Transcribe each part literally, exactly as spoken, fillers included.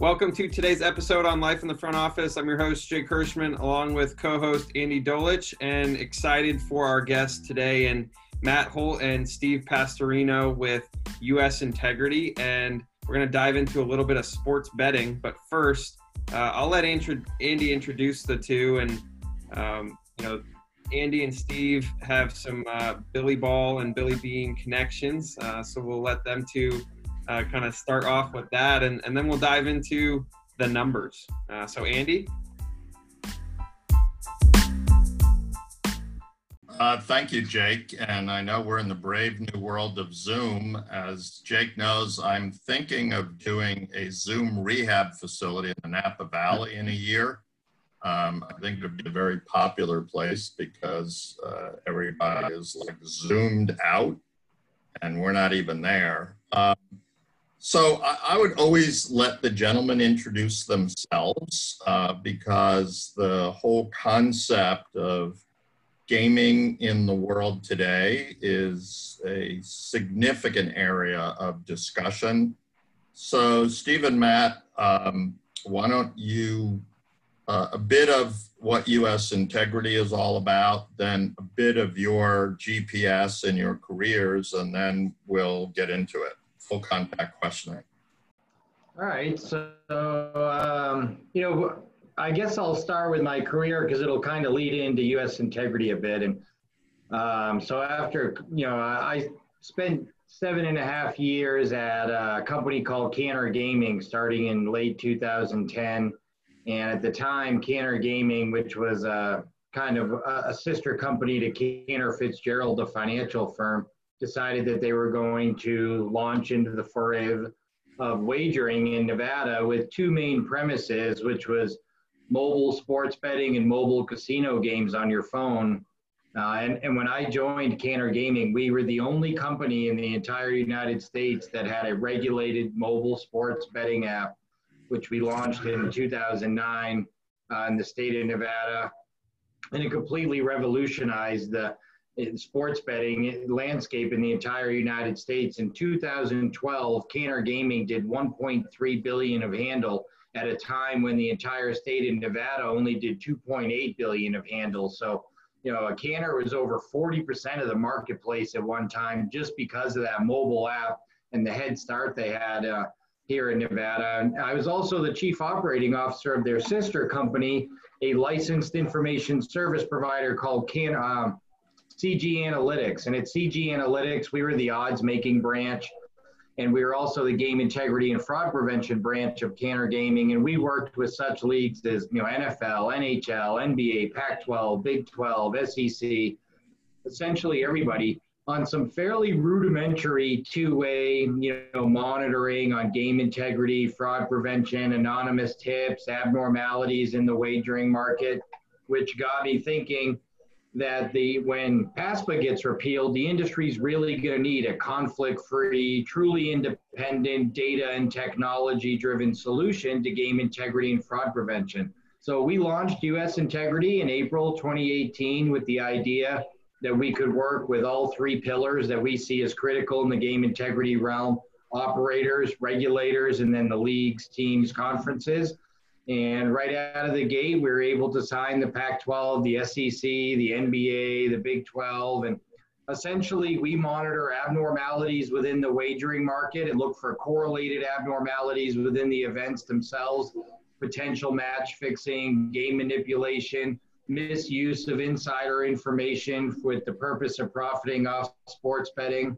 Welcome to today's episode on Life in the Front Office. I'm your host, Jake Hirschman, along with co-host Andy Dolich, and excited for our guests today, and Matt Holt and Steve Pastorino with U S Integrity. And we're going to dive into a little bit of sports betting. But first, uh, I'll let Andy introduce the two. And, um, you know, Andy and Steve have some uh, Billy Ball and Billy Bean connections. Uh, so we'll let them two uh, kind of start off with that. And, and then we'll dive into the numbers. Uh, so, Andy? Uh, thank you, Jake. And I know we're in the brave new world of Zoom. As Jake knows, I'm thinking of doing a Zoom rehab facility in the Napa Valley in a year. Um, I think it would be a very popular place because uh, everybody is like Zoomed out and we're not even there. Um, so I, I would always let the gentlemen introduce themselves uh, because the whole concept of gaming in the world today is a significant area of discussion. So Steve and Matt, um, why don't you, uh, a bit of what U S Integrity is all about, then a bit of your G P S and your careers, and then we'll get into it, full contact questioning. All right, so, um, you know, I guess I'll start with my career because it'll kind of lead into U S Integrity a bit. And um, so after, you know, I spent seven and a half years at a company called Cantor Gaming starting in late two thousand ten. And at the time, Cantor Gaming, which was a kind of a sister company to Cantor Fitzgerald, the financial firm, decided that they were going to launch into the foray of, of wagering in Nevada with two main premises, which was mobile sports betting and mobile casino games on your phone. Uh, and, and when I joined Cantor Gaming, we were the only company in the entire United States that had a regulated mobile sports betting app, which we launched in two thousand nine uh, in the state of Nevada. And it completely revolutionized the sports betting landscape in the entire United States. In two thousand twelve, Cantor Gaming did one point three billion dollars of handle at a time when the entire state of Nevada only did two point eight billion dollars of handle. So, you know, Cantor was over forty percent of the marketplace at one time just because of that mobile app and the head start they had uh, here in Nevada. And I was also the chief operating officer of their sister company, a licensed information service provider called Can- uh, C G Analytics. And at C G Analytics, we were the odds-making branch. And we were also the game integrity and fraud prevention branch of Cantor Gaming. And we worked with such leagues as, you know, N F L, N H L, N B A, Pac twelve, Big twelve, S E C, essentially everybody on some fairly rudimentary two-way, you know, monitoring on game integrity, fraud prevention, anonymous tips, abnormalities in the wagering market, which got me thinking that the when PASPA gets repealed, the industry's really going to need a conflict-free, truly independent, data and technology-driven solution to game integrity and fraud prevention. So we launched U S Integrity in April twenty eighteen with the idea that we could work with all three pillars that we see as critical in the game integrity realm: operators, regulators, and then the leagues, teams, conferences. And right out of the gate, we were able to sign the Pac twelve, the S E C, the N B A, the Big twelve. And essentially, we monitor abnormalities within the wagering market and look for correlated abnormalities within the events themselves, potential match fixing, game manipulation, misuse of insider information with the purpose of profiting off sports betting,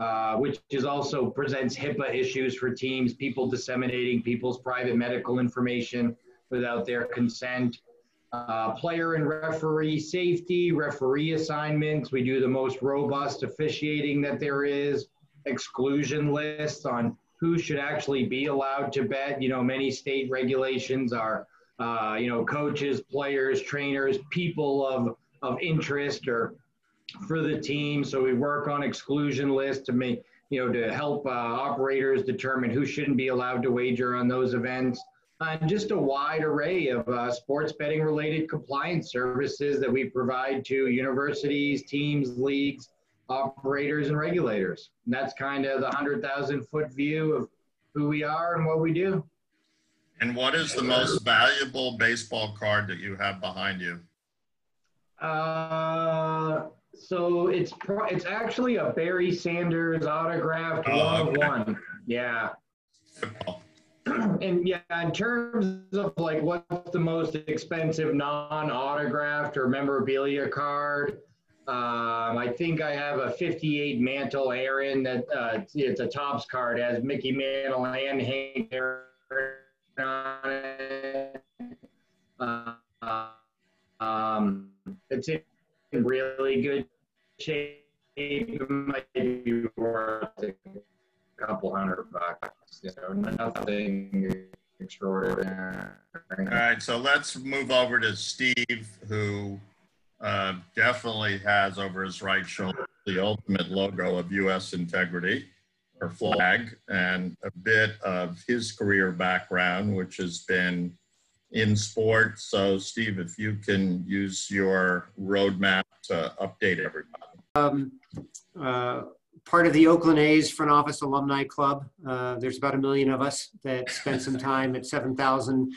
Uh, which is also presents HIPAA issues for teams, people disseminating people's private medical information without their consent. Uh, player and referee safety, referee assignments. We do the most robust officiating that there is. Exclusion lists on who should actually be allowed to bet. You know, many state regulations are, uh, you know, coaches, players, trainers, people of, of interest or for the team. So we work on exclusion lists to make, you know, to help uh, operators determine who shouldn't be allowed to wager on those events. And just a wide array of uh, sports betting related compliance services that we provide to universities, teams, leagues, operators, and regulators. And that's kind of the one hundred thousand foot view of who we are and what we do. And what is the most valuable baseball card that you have behind you? Uh, so it's pro it's actually a Barry Sanders autographed oh, okay. one. Yeah. Football. And yeah, in terms of like what's the most expensive non-autographed or memorabilia card, um, I think I have a fifty-eight Mantle Aaron that uh, it's a Topps card. It has Mickey Mantle and Hank Aaron on it. Uh, um, it's in really good shape. It might be worth a couple hundred bucks. You know, nothing extraordinary. All right, so let's move over to Steve, who uh, definitely has over his right shoulder the ultimate logo of U S Integrity, or flag, and a bit of his career background, which has been in sports. So Steve, if you can use your roadmap to update everybody. Um, uh, part of the Oakland A's front office alumni club. Uh, there's about a million of us that spent some time at seven thousand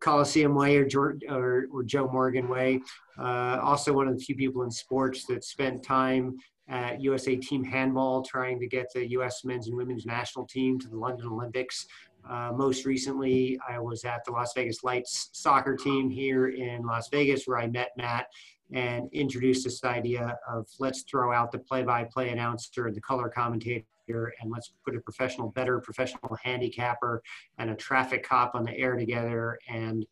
Coliseum Way or, George, or, or Joe Morgan Way. Uh, also one of the few people in sports that spent time at U S A Team Handball, trying to get the U S men's and women's national team to the London Olympics. Uh, most recently, I was at the Las Vegas Lights soccer team here in Las Vegas, where I met Matt and introduced this idea of let's throw out the play-by-play announcer, the color commentator, and let's put a professional better, professional handicapper, and a traffic cop on the air together, and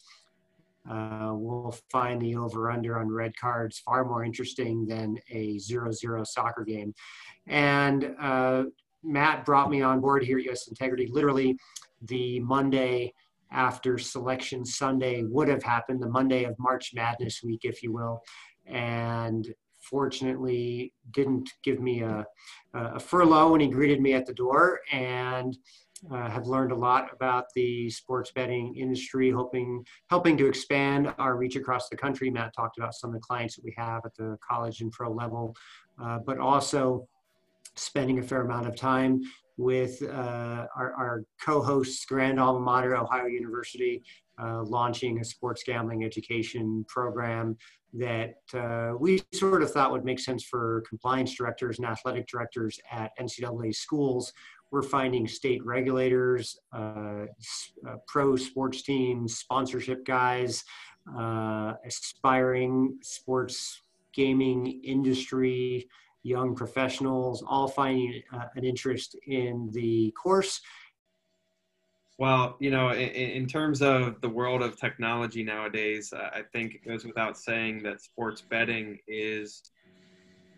Uh, we'll find the over-under on red cards far more interesting than a zero zero soccer game. And uh, Matt brought me on board here at U S Integrity. Literally the Monday after Selection Sunday would have happened, the Monday of March Madness week, if you will, and fortunately didn't give me a, a furlough when he greeted me at the door, and Uh, have learned a lot about the sports betting industry, hoping, helping to expand our reach across the country. Matt talked about some of the clients that we have at the college and pro level, uh, but also spending a fair amount of time with uh, our, our co-host's grand alma mater, Ohio University, uh, launching a sports gambling education program that uh, we sort of thought would make sense for compliance directors and athletic directors at N C double A schools. We're finding state regulators, uh, uh, pro sports teams, sponsorship guys, uh, aspiring sports gaming industry, young professionals, all finding uh, an interest in the course. Well, you know, in, in terms of the world of technology nowadays, uh, I think it goes without saying that sports betting is,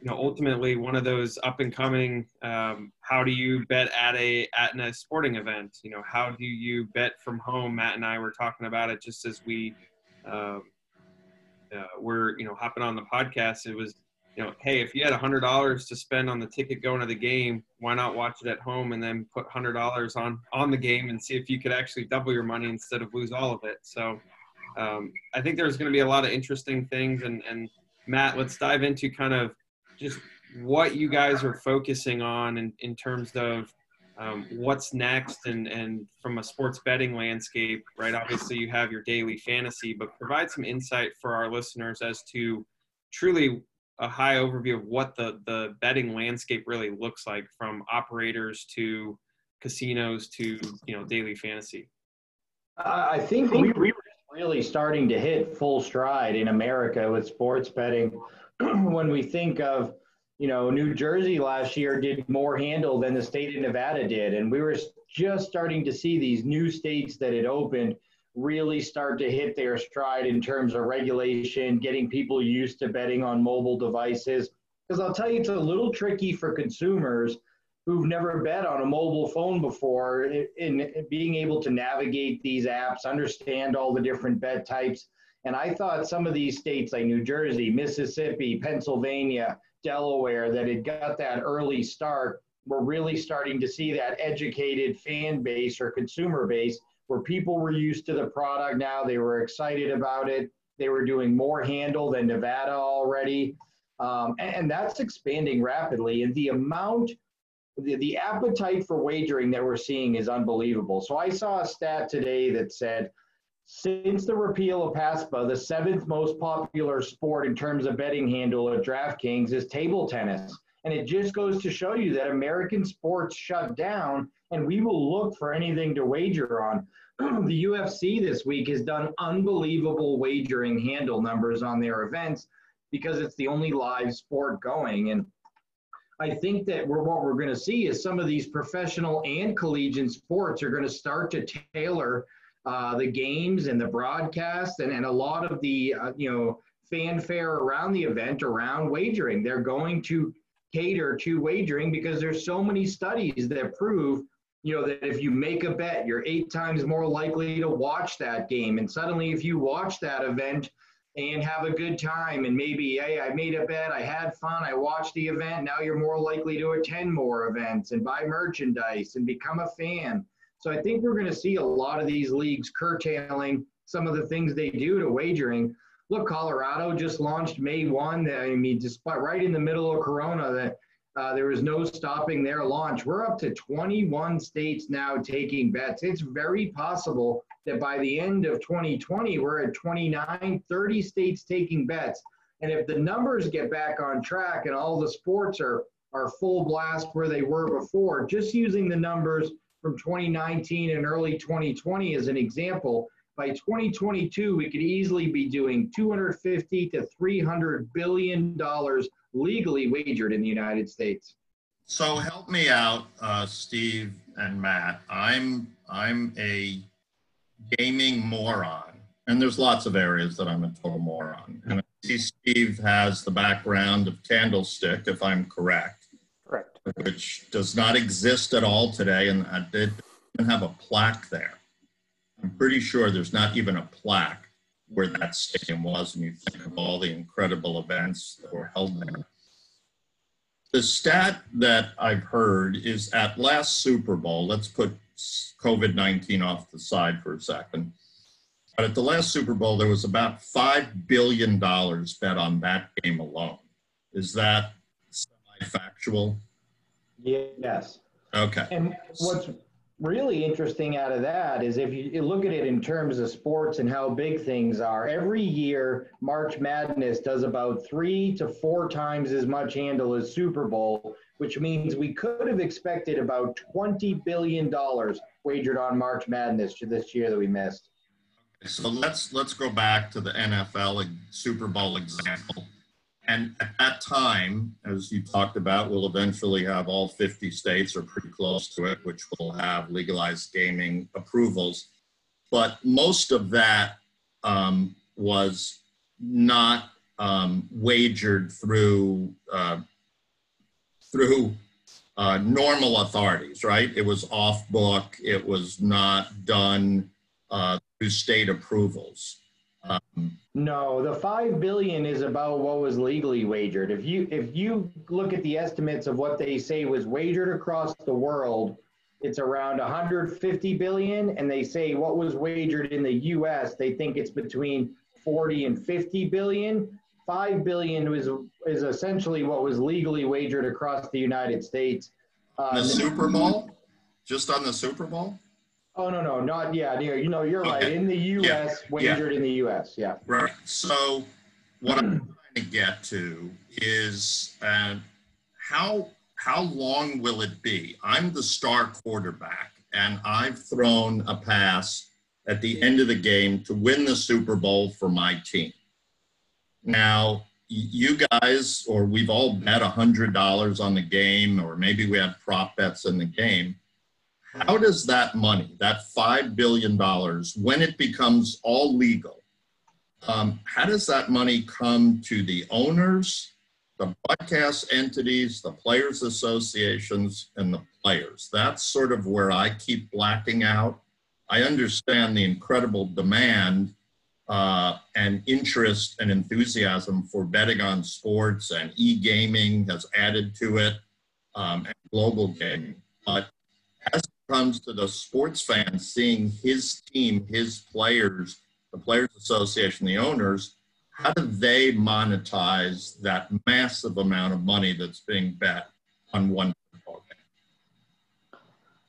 you know, ultimately one of those up and coming, um, how do you bet at a, at a sporting event? You know, how do you bet from home? Matt and I were talking about it just as we uh, uh, were, you know, hopping on the podcast. It was, you know, hey, if you had one hundred dollars to spend on the ticket going to the game, why not watch it at home and then put one hundred dollars on, on the game and see if you could actually double your money instead of lose all of it. So um, I think there's going to be a lot of interesting things. And, and Matt, let's dive into kind of just what you guys are focusing on in, in terms of um, what's next and, and from a sports betting landscape, right? Obviously, you have your daily fantasy, but provide some insight for our listeners as to truly a high overview of what the, the betting landscape really looks like, from operators to casinos to, you know, daily fantasy. Uh, I think we were really starting to hit full stride in America with sports betting. When we think of, you know, New Jersey last year did more handle than the state of Nevada did. And we were just starting to see these new states that had opened really start to hit their stride in terms of regulation, getting people used to betting on mobile devices. Because I'll tell you, it's a little tricky for consumers who've never bet on a mobile phone before in being able to navigate these apps, understand all the different bet types. And I thought some of these states like New Jersey, Mississippi, Pennsylvania, Delaware, that had got that early start, were really starting to see that educated fan base or consumer base where people were used to the product now, they were excited about it, they were doing more handle than Nevada already. Um, and, and that's expanding rapidly. And the amount the, the appetite for wagering that we're seeing is unbelievable. So I saw a stat today that said, since the repeal of PASPA, the seventh most popular sport in terms of betting handle at DraftKings is table tennis. And it just goes to show you that American sports shut down, and we will look for anything to wager on. The U F C this week has done unbelievable wagering handle numbers on their events because it's the only live sport going. And I think that we're, what we're going to see is some of these professional and collegiate sports are going to start to tailor uh, the games and the broadcast and, and a lot of the, uh, you know, fanfare around the event, around wagering. They're going to cater to wagering because there's so many studies that prove, you know, that if you make a bet, you're eight times more likely to watch that game. And suddenly if you watch that event and have a good time and maybe, hey, I made a bet, I had fun, I watched the event, now you're more likely to attend more events and buy merchandise and become a fan. So I think we're going to see a lot of these leagues curtailing some of the things they do to wagering. Look, Colorado just launched May first. I mean, despite right in the middle of Corona, that uh, there was no stopping their launch. We're up to twenty-one states now taking bets. It's very possible that by the end of twenty twenty, we're at twenty-nine, thirty states taking bets. And if the numbers get back on track and all the sports are, are full blast where they were before, just using the numbers from twenty nineteen and early twenty twenty as an example, by twenty twenty-two, we could easily be doing two hundred fifty to three hundred billion dollars legally wagered in the United States. So help me out, uh, Steve and Matt. I'm, I'm a gaming moron, and there's lots of areas that I'm a total moron. And I see Steve has the background of Candlestick, if I'm correct. Correct. Which does not exist at all today, and I did have a plaque there. I'm pretty sure there's not even a plaque where that stadium was, and you think of all the incredible events that were held there. The stat that I've heard is at last Super Bowl, let's put COVID nineteen off the side for a second, but at the last Super Bowl, there was about five billion dollars bet on that game alone. Is that semi-factual? Yes. Okay. And what's really interesting out of that is if you look at it in terms of sports and how big things are, every year March Madness does about three to four times as much handle as Super Bowl, which means we could have expected about twenty billion dollars wagered on March Madness this year that we missed. Okay, so let's let's go back to the N F L and Super Bowl example. And at that time, as you talked about, we'll eventually have all fifty states or pretty close to it, which will have legalized gaming approvals. But most of that um, was not um, wagered through uh, through uh, normal authorities, right? It was off book. It was not done uh, through state approvals. Um, no, the five billion dollars is about what was legally wagered. If you if you look at the estimates of what they say was wagered across the world, it's around one hundred fifty billion dollars, and they say what was wagered in the U S, they think it's between forty and fifty billion dollars. five billion dollars is, is essentially what was legally wagered across the United States. Uh, the Super Bowl? Just on the Super Bowl? Oh, no, no, not, yeah, you know, you're okay. Right. In the U S, yeah. wagered yeah. in the U S, yeah. Right. So what I'm trying to get to is uh, how, how long will it be? I'm the star quarterback, and I've thrown a pass at the end of the game to win the Super Bowl for my team. Now, you guys, or we've all bet one hundred dollars on the game, or maybe we have prop bets in the game. How does that money, that five billion dollars, when it becomes all legal, um, how does that money come to the owners, the broadcast entities, the players' associations, and the players? That's sort of where I keep blacking out. I understand the incredible demand uh, and interest and enthusiasm for betting on sports, and e-gaming has added to it, um, and global gaming. But as it comes to the sports fan seeing his team, his players, the Players Association, the owners, how do they monetize that massive amount of money that's being bet on one football game?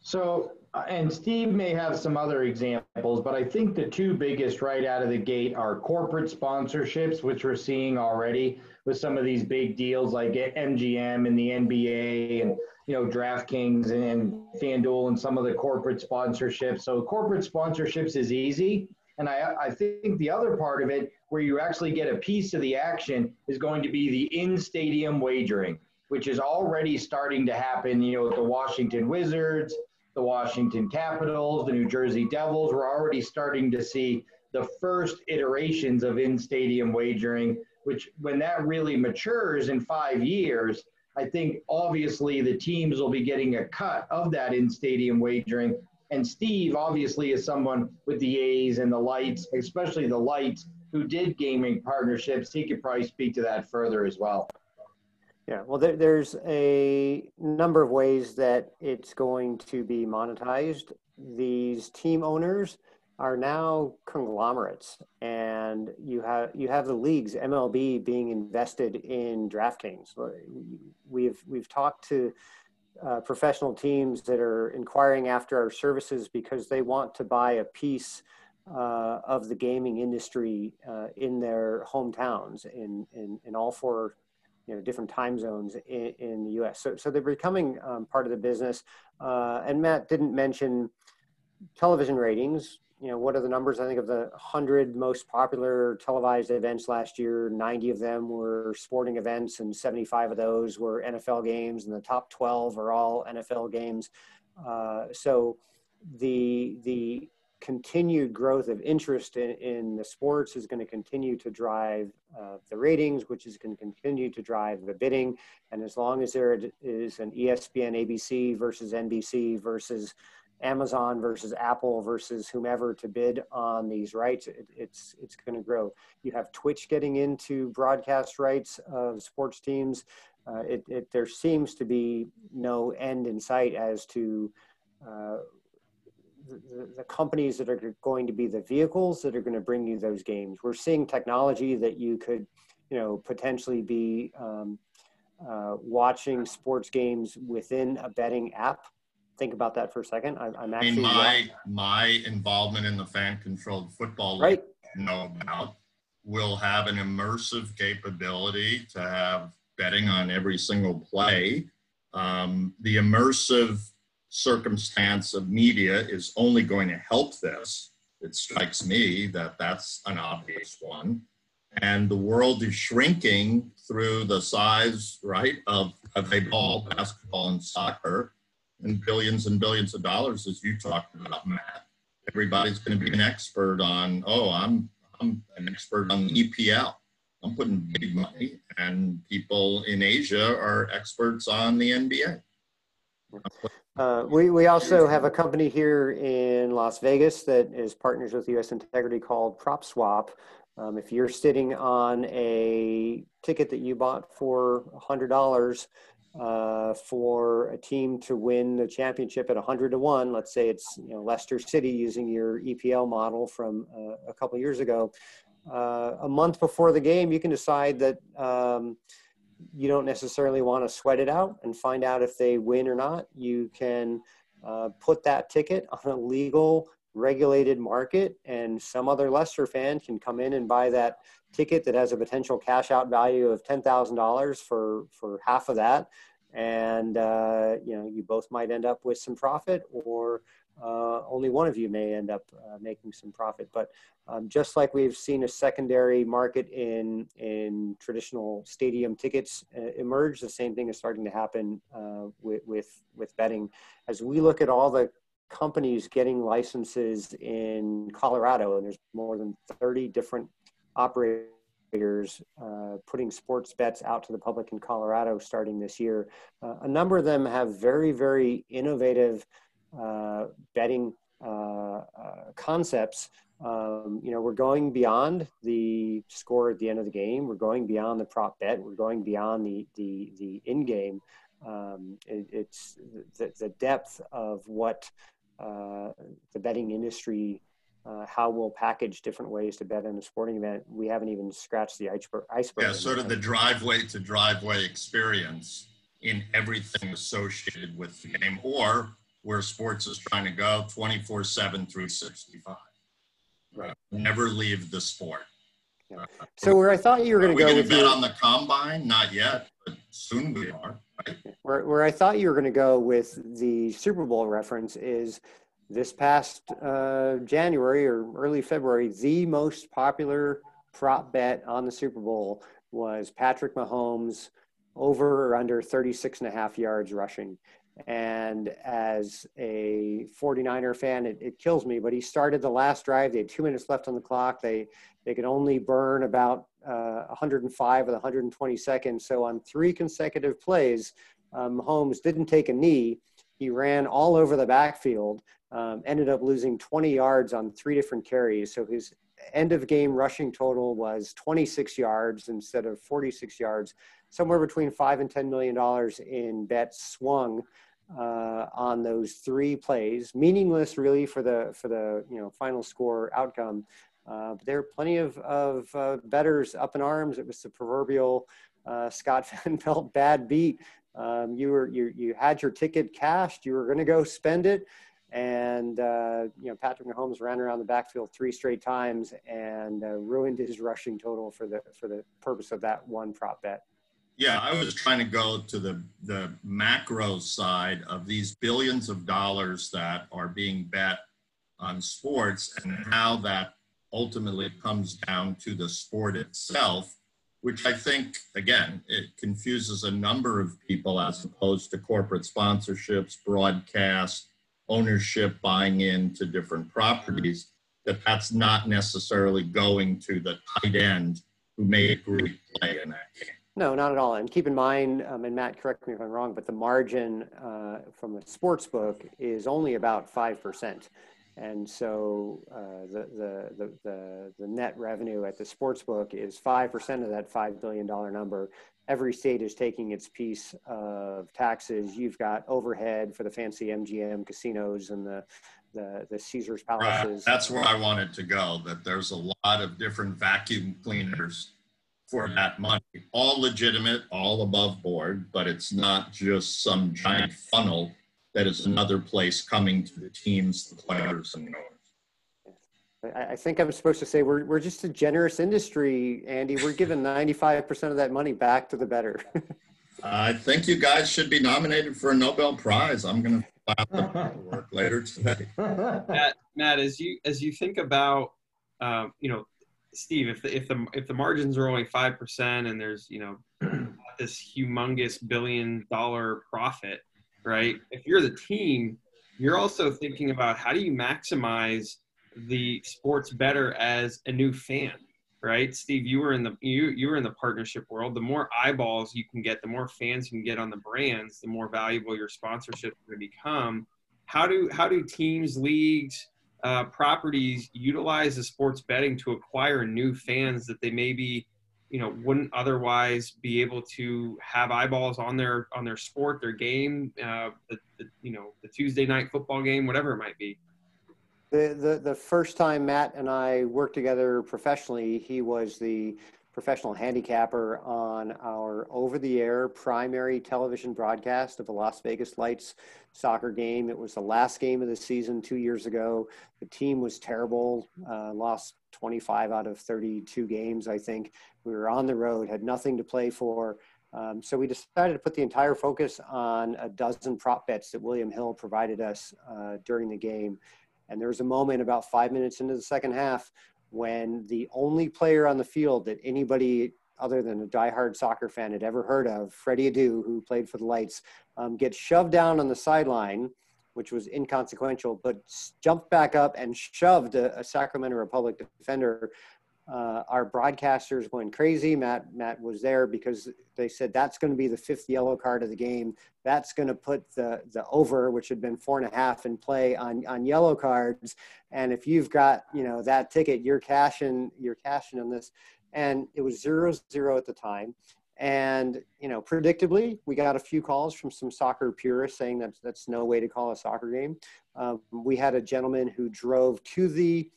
So, and Steve may have some other examples, but I think the two biggest right out of the gate are corporate sponsorships, which we're seeing already with some of these big deals like M G M and the N B A and, you know, DraftKings and, and FanDuel and some of the corporate sponsorships. So corporate sponsorships is easy. And I, I think the other part of it where you actually get a piece of the action is going to be the in-stadium wagering, which is already starting to happen, you know, with the Washington Wizards, the Washington Capitals, the New Jersey Devils. We're already starting to see the first iterations of in-stadium wagering, which when that really matures in five years, I think obviously the teams will be getting a cut of that in-stadium wagering. And Steve obviously is someone with the A's and the Lights, especially the Lights, who did gaming partnerships. He could probably speak to that further as well. Yeah, well, there, there's a number of ways that it's going to be monetized. These team owners are now conglomerates, and you have you have the leagues, M L B, being invested in DraftKings. We've we've talked to uh, professional teams that are inquiring after our services because they want to buy a piece uh, of the gaming industry uh, in their hometowns in in in all four, you know, different time zones in, in the U S. So, so they're becoming um, part of the business. Uh, and Matt didn't mention television ratings. You know, what are the numbers? I think of the one hundred most popular televised events last year, ninety of them were sporting events and seventy-five of those were N F L games, and the top twelve are all N F L games. Uh, so the, the continued growth of interest in, in the sports is going to continue to drive uh, the ratings, which is going to continue to drive the bidding. And as long as there is an E S P N A B C versus N B C versus Amazon versus Apple versus whomever to bid on these rights, it, it's it's going to grow. You have Twitch getting into broadcast rights of sports teams. Uh, it, it there seems to be no end in sight as to uh, the, the companies that are going to be the vehicles that are going to bring you those games. We're seeing technology that you could, you know, potentially be um, uh, watching sports games within a betting app. Think about that for a second. I, I'm actually I mean, my my involvement in the fan-controlled football, right, league, you know, about, will have an immersive capability to have betting on every single play. Um, the immersive circumstance of media is only going to help this. It strikes me that that's an obvious one, and the world is shrinking through the size, right, of of a ball, basketball, and soccer. And billions and billions of dollars, as you talked about, Matt. Everybody's going to be an expert on, oh, I'm I'm an expert on the E P L. I'm putting big money, and people in Asia are experts on the N B A. Uh, we, we also have a company here in Las Vegas that is partners with U S Integrity called PropSwap. Um, if you're sitting on a ticket that you bought for one hundred dollars, Uh, for a team to win the championship at one hundred to one, let's say it's, you know, Leicester City using your E P L model from uh, a couple years ago, uh, a month before the game, you can decide that um, you don't necessarily want to sweat it out and find out if they win or not. You can uh, put that ticket on a legal regulated market, and some other Leicester fan can come in and buy that ticket that has a potential cash out value of ten thousand dollars for, for half of that. And, uh, you know, you both might end up with some profit, or uh, only one of you may end up uh, making some profit. But um, just like we've seen a secondary market in, in traditional stadium tickets uh, emerge, the same thing is starting to happen uh, with, with, with betting. As we look at all the companies getting licenses in Colorado, and there's more than thirty different operators uh, putting sports bets out to the public in Colorado starting this year. Uh, a number of them have very, very innovative uh, betting uh, uh, concepts. Um, you know, we're going beyond the score at the end of the game. We're going beyond the prop bet. We're going beyond the the the in-game. Um, it, it's the, the depth of what uh, the betting industry. Uh, how we'll package different ways to bet in a sporting event. We haven't even scratched the iceberg. iceberg yeah, sort of the driveway to driveway experience in everything associated with the game, or where sports is trying to go, twenty-four seven, three sixty-five. Right. Uh, never leave the sport. Yeah. Uh, so where I thought you were going to go with bet your... on the combine? Not yet, but soon we are. Right? Where, where I thought you were going to go with the Super Bowl reference is this past uh, January or early February, the most popular prop bet on the Super Bowl was Patrick Mahomes over or under thirty-six and a half yards rushing. And as a forty-niner fan, it, it kills me, but he started the last drive. They had two minutes left on the clock. They they could only burn about uh, one hundred five of the one hundred twenty seconds. So on three consecutive plays, um, Mahomes didn't take a knee. He ran all over the backfield, um, ended up losing twenty yards on three different carries. So his end of game rushing total was twenty-six yards instead of forty-six yards. Somewhere between five and ten million dollars in bets swung uh, on those three plays. Meaningless, really, for the for the you know final score outcome. Uh, but there are plenty of of uh, bettors up in arms. It was the proverbial uh, Scott Van Pelt bad beat. Um, you were you you had your ticket cashed. You were going to go spend it, and uh, you know Patrick Mahomes ran around the backfield three straight times and uh, ruined his rushing total for the for the purpose of that one prop bet. Yeah, I was trying to go to the, the macro side of these billions of dollars that are being bet on sports and how that ultimately comes down to the sport itself, which I think, again, it confuses a number of people as opposed to corporate sponsorships, broadcast, ownership, buying into different properties, that that's not necessarily going to the tight end who made a great play in that game. No, not at all. And keep in mind, um, and Matt, correct me if I'm wrong, but the margin uh, from the sports book is only about five percent. And so uh, the, the, the, the net revenue at the sports book is five percent of that five billion dollars number. Every state is taking its piece of taxes. You've got overhead for the fancy M G M casinos and the, the, the Caesars Palaces. Right. That's where I wanted to go, that there's a lot of different vacuum cleaners for that money, all legitimate, all above board, but it's not just some giant funnel that is another place coming to the teams, the players, and the owners. I think I'm supposed to say we're we're just a generous industry, Andy. We're giving ninety-five percent of that money back to the better. I think you guys should be nominated for a Nobel Prize. I'm going to work later today. Matt, Matt, as you as you think about, uh, you know. Steve, if the, if the if the margins are only five percent and there's, you know, this humongous billion dollar profit, right? If you're the team, you're also thinking about how do you maximize the sports better as a new fan, right? Steve, you were in the you you were in the partnership world. The more eyeballs you can get, the more fans you can get on the brands, the more valuable your sponsorship is going to become. How do how do teams, leagues, Uh, properties utilize the sports betting to acquire new fans that they maybe, you know, wouldn't otherwise be able to have eyeballs on their on their sport, their game, uh, the, the, you know, the Tuesday night football game, whatever it might be. The, the the first time Matt and I worked together professionally, he was the professional handicapper on our over-the-air primary television broadcast of the Las Vegas Lights soccer game. It was the last game of the season two years ago. The team was terrible, uh, lost twenty-five out of thirty-two games, I think. We were on the road, had nothing to play for. Um, so we decided to put the entire focus on a dozen prop bets that William Hill provided us uh, during the game. And there was a moment about five minutes into the second half when the only player on the field that anybody other than a diehard soccer fan had ever heard of, Freddie Adu, who played for the Lights, um, gets shoved down on the sideline, which was inconsequential, but jumped back up and shoved a, a Sacramento Republic defender. Uh, our broadcasters going crazy. Matt, Matt was there because they said that's going to be the fifth yellow card of the game. That's going to put the the over, which had been four and a half, in play on on yellow cards. And if you've got, you know, that ticket, you're cashing you're cashing on this. And it was zero zero at the time. And, you know, predictably, we got a few calls from some soccer purists saying that that's no way to call a soccer game. Um, we had a gentleman who drove to the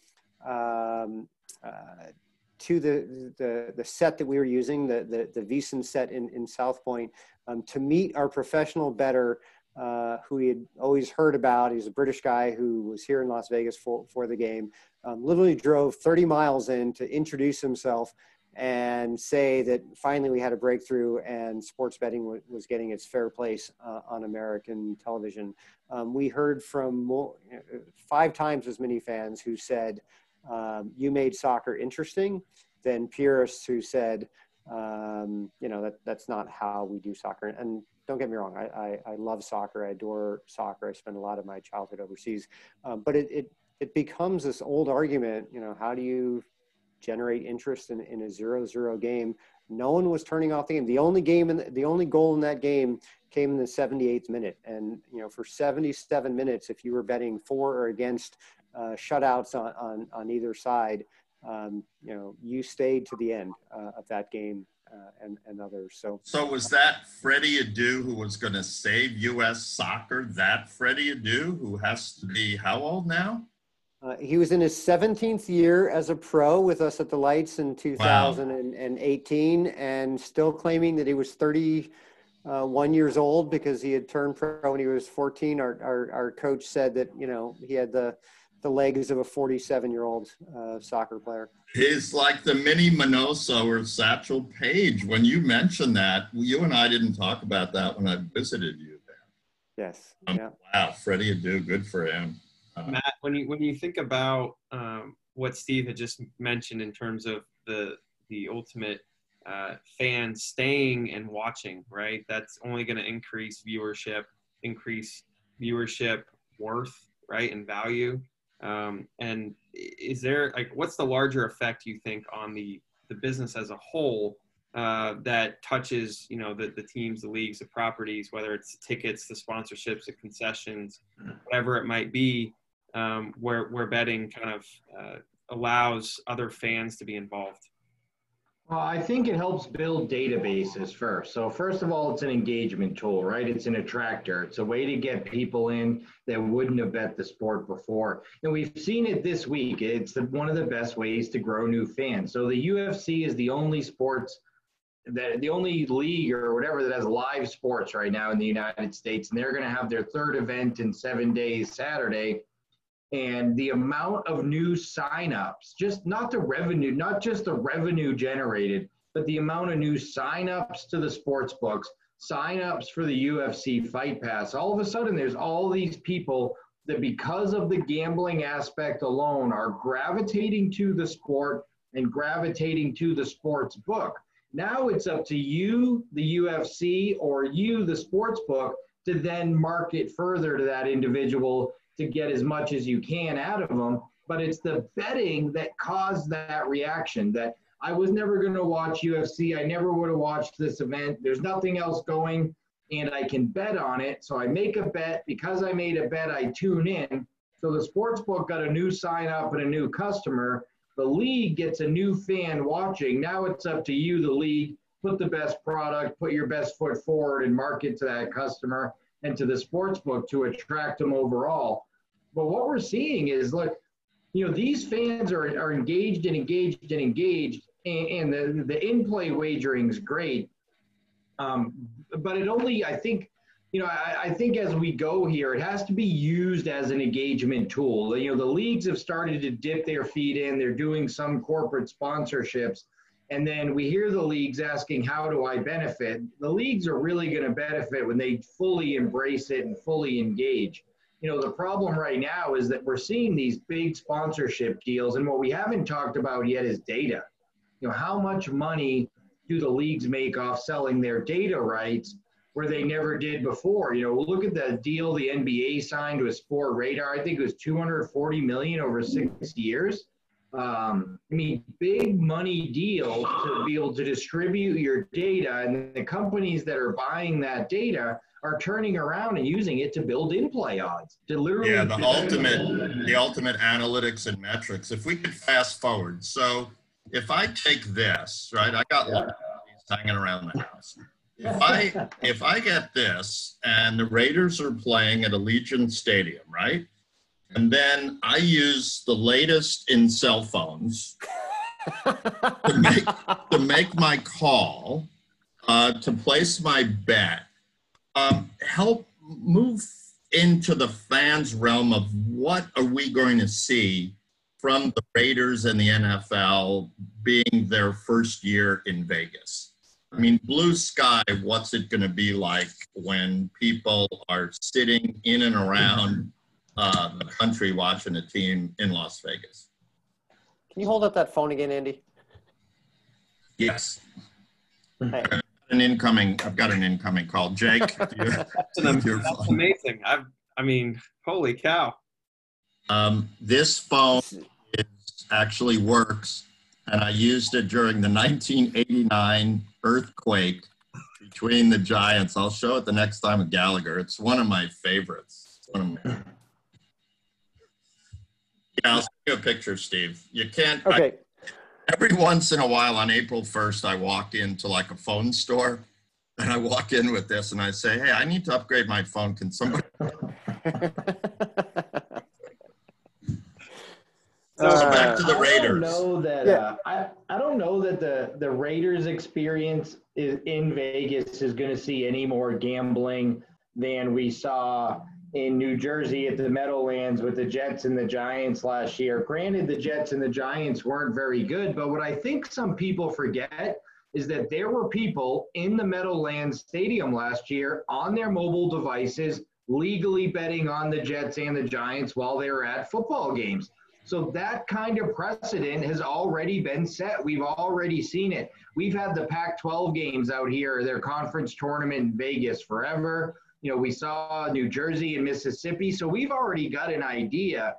um, uh, to the, the the set that we were using, the the, the VEASAN set in, in South Point, um, to meet our professional bettor uh, who he had always heard about. He's a British guy who was here in Las Vegas for, for the game, um, literally drove thirty miles in to introduce himself and say that finally we had a breakthrough and sports betting w was getting its fair place uh, on American television. Um, we heard from more, five times as many fans who said, um, you made soccer interesting, than purists who said, um, you know, that, that's not how we do soccer. And don't get me wrong, I, I, I love soccer, I adore soccer, I spent a lot of my childhood overseas, um, but it, it, it becomes this old argument, you know, how do you generate interest in, in a zero zero game? No one was turning off the game. The only game, in the, the only goal in that game came in the seventy-eighth minute. And, you know, for seventy-seven minutes, if you were betting for or against uh, shutouts on, on, on either side, um, you know, you stayed to the end uh, of that game uh, and, and others. So, so was that Freddie Adu who was going to save U S soccer? That Freddie Adu who has to be how old now? Uh, he was in his seventeenth year as a pro with us at the Lights in two thousand eighteen. Wow. And still claiming that he was thirty-one years old because he had turned pro when he was fourteen. Our, our, our coach said that, you know, he had the, the legs of a forty-seven-year-old uh, soccer player. He's like the mini Minoso or Satchel Paige. When you mentioned that, you and I didn't talk about that when I visited you there. Yes. Um, yeah. Wow, Freddie Adu, good for him. Matt, when you when you think about um, what Steve had just mentioned in terms of the the ultimate uh, fan staying and watching, right? That's only going to increase viewership, increase viewership worth, right, and value. Um, and is there like what's the larger effect you think on the the business as a whole uh, that touches you know the the teams, the leagues, the properties, whether it's the tickets, the sponsorships, the concessions, whatever it might be? Um, where, where betting kind of uh, allows other fans to be involved? Well, I think it helps build databases first. So first of all, it's an engagement tool, right? It's an attractor. It's a way to get people in that wouldn't have bet the sport before. And we've seen it this week. It's the, one of the best ways to grow new fans. So the U F C is the only sports that the only league or whatever that has live sports right now in the United States. And they're going to have their third event in seven days Saturday. And the amount of new signups, just not the revenue, not just the revenue generated, but the amount of new signups to the sports books, signups for the U F C Fight Pass. All of a sudden, there's all these people that, because of the gambling aspect alone, are gravitating to the sport and gravitating to the sports book. Now it's up to you, the U F C, or you, the sports book, to then market further to that individual to get as much as you can out of them. But it's the betting that caused that reaction, that I was never going to watch U F C. I never would have watched this event. There's nothing else going, and I can bet on it. So I make a bet. Because I made a bet, I tune in. So the sportsbook got a new sign-up and a new customer. The league gets a new fan watching. Now it's up to you, the league. Put the best product, put your best foot forward, and market to that customer and to the sports book to attract them overall. But what we're seeing is, look, you know, these fans are, are engaged and engaged and engaged, and, and the, the in-play wagering is great. Um, but it only, I think, you know, I, I think as we go here, it has to be used as an engagement tool. You know, the leagues have started to dip their feet in. They're doing some corporate sponsorships. And then we hear the leagues asking, how do I benefit? The leagues are really going to benefit when they fully embrace it and fully engage. You know, the problem right now is that we're seeing these big sponsorship deals, and what we haven't talked about yet is data. You know, how much money do the leagues make off selling their data rights where they never did before? You know, look at the deal the N B A signed with Sport Radar. I think it was two hundred forty million dollars over six years. Um, I mean, big money deal to be able to distribute your data, and the companies that are buying that data are turning around and using it to build in-play odds. To literally yeah, the ultimate, the ultimate analytics and metrics. If we could fast forward. So if I take this, right, I got yeah. hanging around the house. If I, if I get this and the Raiders are playing at Allegiant Stadium, right? And then I use the latest in cell phones to, make, to make my call, uh, to place my bet. Um, help move into the fans' realm of what are we going to see from the Raiders and the N F L being their first year in Vegas? I mean, blue sky, what's it going to be like when people are sitting in and around uh, the country watching a team in Las Vegas? Can you hold up that phone again, Andy? Yes. Hey. An incoming, I've got an incoming call. Jake, that's, an, that's amazing. I've, I mean, holy cow. Um, this phone is, actually works, and I used it during the nineteen eighty-nine earthquake between the Giants. I'll show it the next time at Gallagher. It's one of my favorites. It's one of my favorites. Yeah, I'll send you a picture, Steve. You can't. Okay. I, Every once in a while on April first, I walk into like a phone store and I walk in with this and I say, hey, I need to upgrade my phone. Can somebody? So back to the Raiders. I don't know that, yeah. uh, I, I don't know that the, the Raiders experience is, in Vegas is going to see any more gambling than we saw in New Jersey at the Meadowlands with the Jets and the Giants last year. Granted, the Jets and the Giants weren't very good, but what I think some people forget is that there were people in the Meadowlands Stadium last year on their mobile devices legally betting on the Jets and the Giants while they were at football games. So that kind of precedent has already been set. We've already seen it. We've had the Pac twelve games out here, their conference tournament in Vegas forever. You know, we saw New Jersey and Mississippi, so we've already got an idea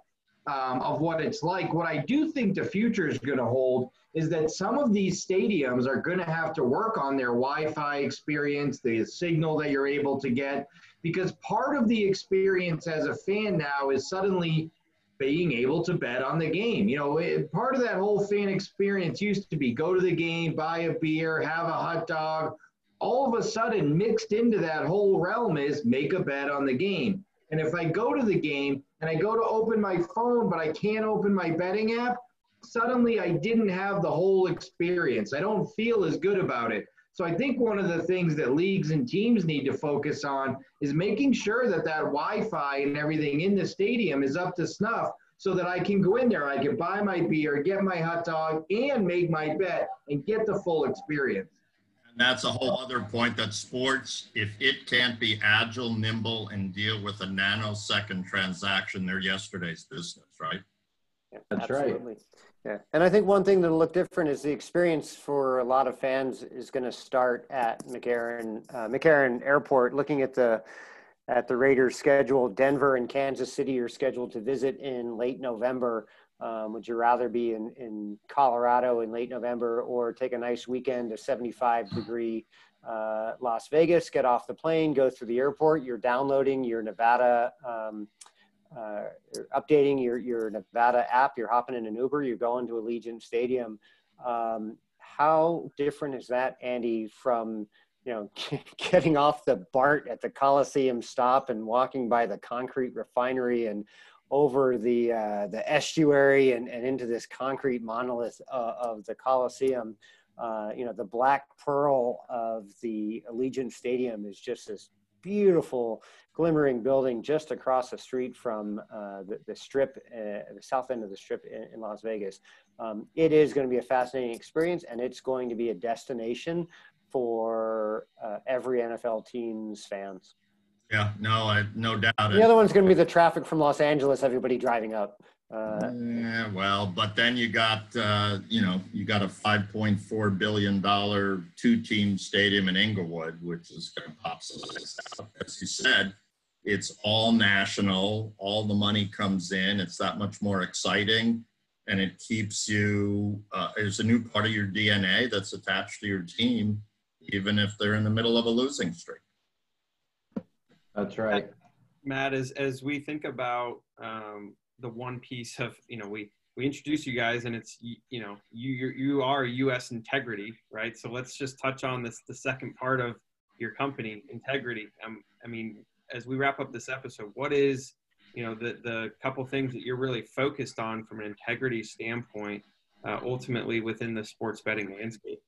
um, of what it's like. What I do think the future is going to hold is that some of these stadiums are going to have to work on their Wi-Fi experience, the signal that you're able to get, because part of the experience as a fan now is suddenly being able to bet on the game. You know, it, part of that whole fan experience used to be go to the game, buy a beer, have a hot dog. All of a sudden, mixed into that whole realm is make a bet on the game. And if I go to the game and I go to open my phone, but I can't open my betting app, suddenly I didn't have the whole experience. I don't feel as good about it. So I think one of the things that leagues and teams need to focus on is making sure that that Wi-Fi and everything in the stadium is up to snuff so that I can go in there, I can buy my beer, get my hot dog, and make my bet and get the full experience. That's a whole other point, that sports, if it can't be agile, nimble, and deal with a nanosecond transaction, they're yesterday's business, right? Yeah, that's absolutely. Right. Yeah. And I think one thing that'll look different is the experience for a lot of fans is going to start at McCarran, uh, McCarran Airport. Looking at the at the Raiders' schedule, Denver and Kansas City are scheduled to visit in late November. Um, would you rather be in, in Colorado in late November or take a nice weekend to seventy-five degree uh, Las Vegas, get off the plane, go through the airport, you're downloading your Nevada, um, uh, updating your, your Nevada app, you're hopping in an Uber, you're going to Allegiant Stadium. Um, how different is that, Andy, from, you know, getting off the BART at the Coliseum stop and walking by the concrete refinery and over the uh, the estuary and, and into this concrete monolith uh, of the Coliseum. Uh, you know, the black pearl of the Allegiant Stadium is just this beautiful glimmering building just across the street from uh, the, the strip, uh, the south end of the strip in, in Las Vegas. Um, it is going to be a fascinating experience, and it's going to be a destination for uh, every N F L team's fans. Yeah, no, I, no doubt. The it. other one's going to be the traffic from Los Angeles, everybody driving up. Uh, yeah, well, but then you got, uh, you know, you got a five point four billion dollar two-team stadium in Inglewood, which is going to pop some eyes out. As you said, it's all national. All the money comes in. It's that much more exciting, and it keeps you uh, – there's a new part of your D N A that's attached to your team, even if they're in the middle of a losing streak. That's right. Matt, as, as we think about um, the one piece of, you know, we, we introduce you guys and it's, you, you know, you, you are U S Integrity, right? So let's just touch on this, the second part of your company, Integrity. Um, I mean, as we wrap up this episode, what is, you know, the, the couple things that you're really focused on from an integrity standpoint, uh, ultimately within the sports betting landscape?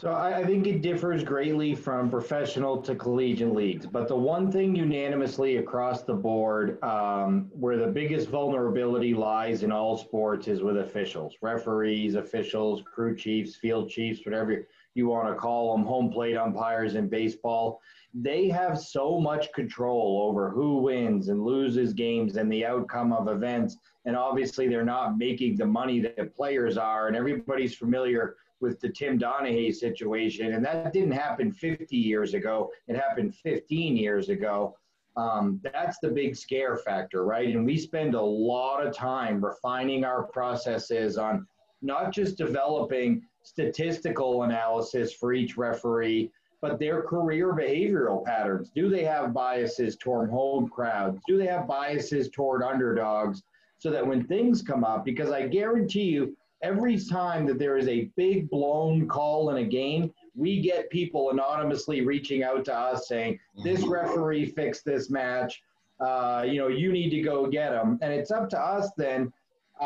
So I, I think it differs greatly from professional to collegiate leagues, but the one thing unanimously across the board um, where the biggest vulnerability lies in all sports is with officials, referees, officials, crew chiefs, field chiefs, whatever you want to call them, home plate umpires in baseball. They have so much control over who wins and loses games and the outcome of events. And obviously they're not making the money that players are, and everybody's familiar with the Tim Donahue situation. And that didn't happen fifty years ago. It happened fifteen years ago. Um, that's the big scare factor, right? And we spend a lot of time refining our processes on not just developing statistical analysis for each referee, but their career behavioral patterns. Do they have biases toward home crowds? Do they have biases toward underdogs? So that when things come up, because I guarantee you, every time that there is a big blown call in a game, we get people anonymously reaching out to us saying, this referee fixed this match, uh, you know, you need to go get them. And it's up to us then.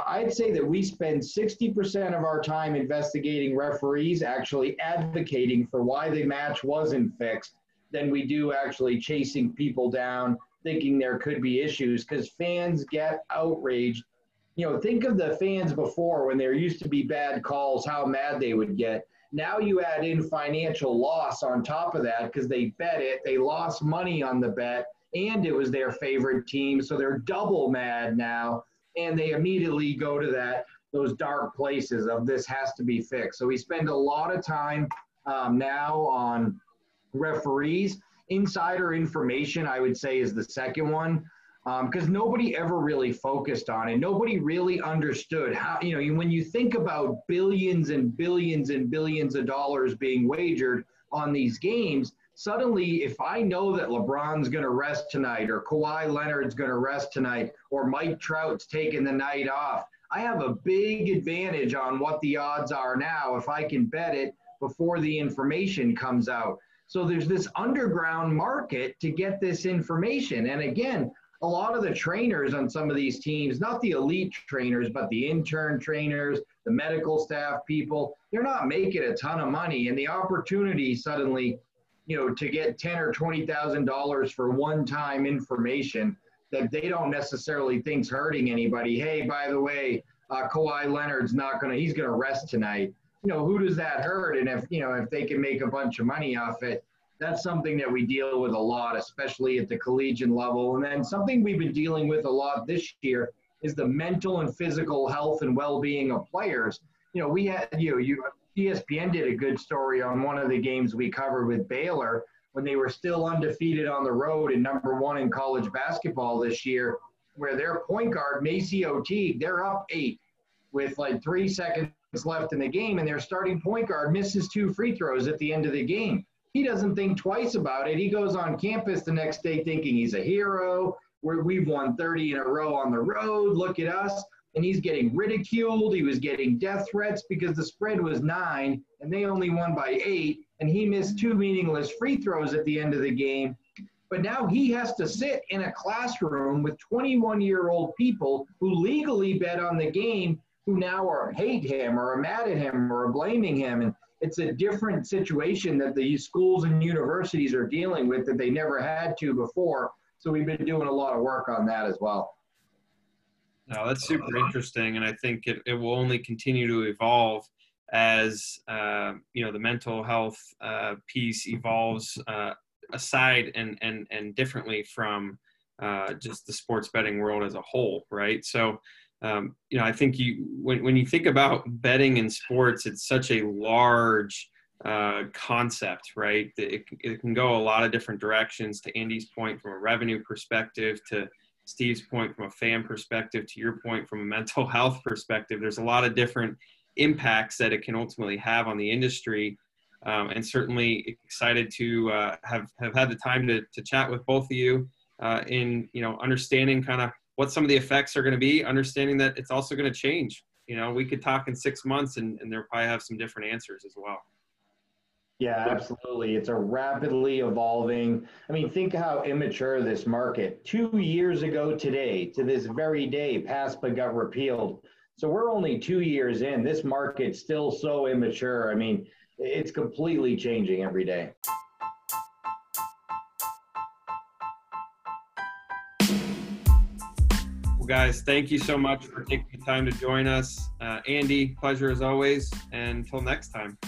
I'd say that we spend sixty percent of our time investigating referees actually advocating for why the match wasn't fixed than we do actually chasing people down, thinking there could be issues, because fans get outraged. You know, think of the fans before when there used to be bad calls, how mad they would get. Now you add in financial loss on top of that because they bet it, they lost money on the bet, and it was their favorite team, so they're double mad now. And they immediately go to that those dark places of this has to be fixed. So we spend a lot of time um, now on referees. Insider information, I would say, is the second one, because um, nobody ever really focused on it. Nobody really understood how, you know, when you think about billions and billions and billions of dollars being wagered on these games, suddenly, if I know that LeBron's going to rest tonight, or Kawhi Leonard's going to rest tonight, or Mike Trout's taking the night off, I have a big advantage on what the odds are now if I can bet it before the information comes out. So there's this underground market to get this information. And again, a lot of the trainers on some of these teams, not the elite trainers, but the intern trainers, the medical staff people, they're not making a ton of money. And the opportunity suddenly, you know, to get ten or twenty thousand dollars for one-time information that they don't necessarily think's hurting anybody. Hey, by the way, uh, Kawhi Leonard's not going to, he's going to rest tonight. You know, who does that hurt? And if, you know, if they can make a bunch of money off it, that's something that we deal with a lot, especially at the collegiate level. And then something we've been dealing with a lot this year is the mental and physical health and well-being of players. You know, we had, you know, you, E S P N did a good story on one of the games we covered with Baylor when they were still undefeated on the road and number one in college basketball this year, where their point guard, Macy O T, they're up eight with like three seconds left in the game, and their starting point guard misses two free throws at the end of the game. He doesn't think twice about it. He goes on campus the next day thinking he's a hero. We're, we've won thirty in a row on the road. Look at us. And he's getting ridiculed. He was getting death threats because the spread was nine and they only won by eight, and he missed two meaningless free throws at the end of the game. But now he has to sit in a classroom with twenty-one-year-old people who legally bet on the game, who now are hate him or are mad at him or are blaming him. And it's a different situation that the schools and universities are dealing with that they never had to before. So we've been doing a lot of work on that as well. No, that's super interesting, and I think it, it will only continue to evolve as, uh, you know, the mental health uh, piece evolves uh, aside and, and, and differently from uh, just the sports betting world as a whole, right? So, um, you know, I think you when, when you think about betting in sports, it's such a large uh, concept, right? It, it can go a lot of different directions, to Andy's point, from a revenue perspective, to Steve's point from a fan perspective, to your point from a mental health perspective. There's a lot of different impacts that it can ultimately have on the industry, um, and certainly excited to uh, have, have had the time to, to chat with both of you uh, in, you know, understanding kind of what some of the effects are going to be, understanding that it's also going to change. You know, we could talk in six months and, and they'll probably have some different answers as well. Yeah, absolutely. It's a rapidly evolving. I mean, think how immature this market. Two years ago today, to this very day, PASPA got repealed. So we're only two years in. This market's still so immature. I mean, it's completely changing every day. Well, guys, thank you so much for taking the time to join us. Uh, Andy, pleasure as always. And until next time.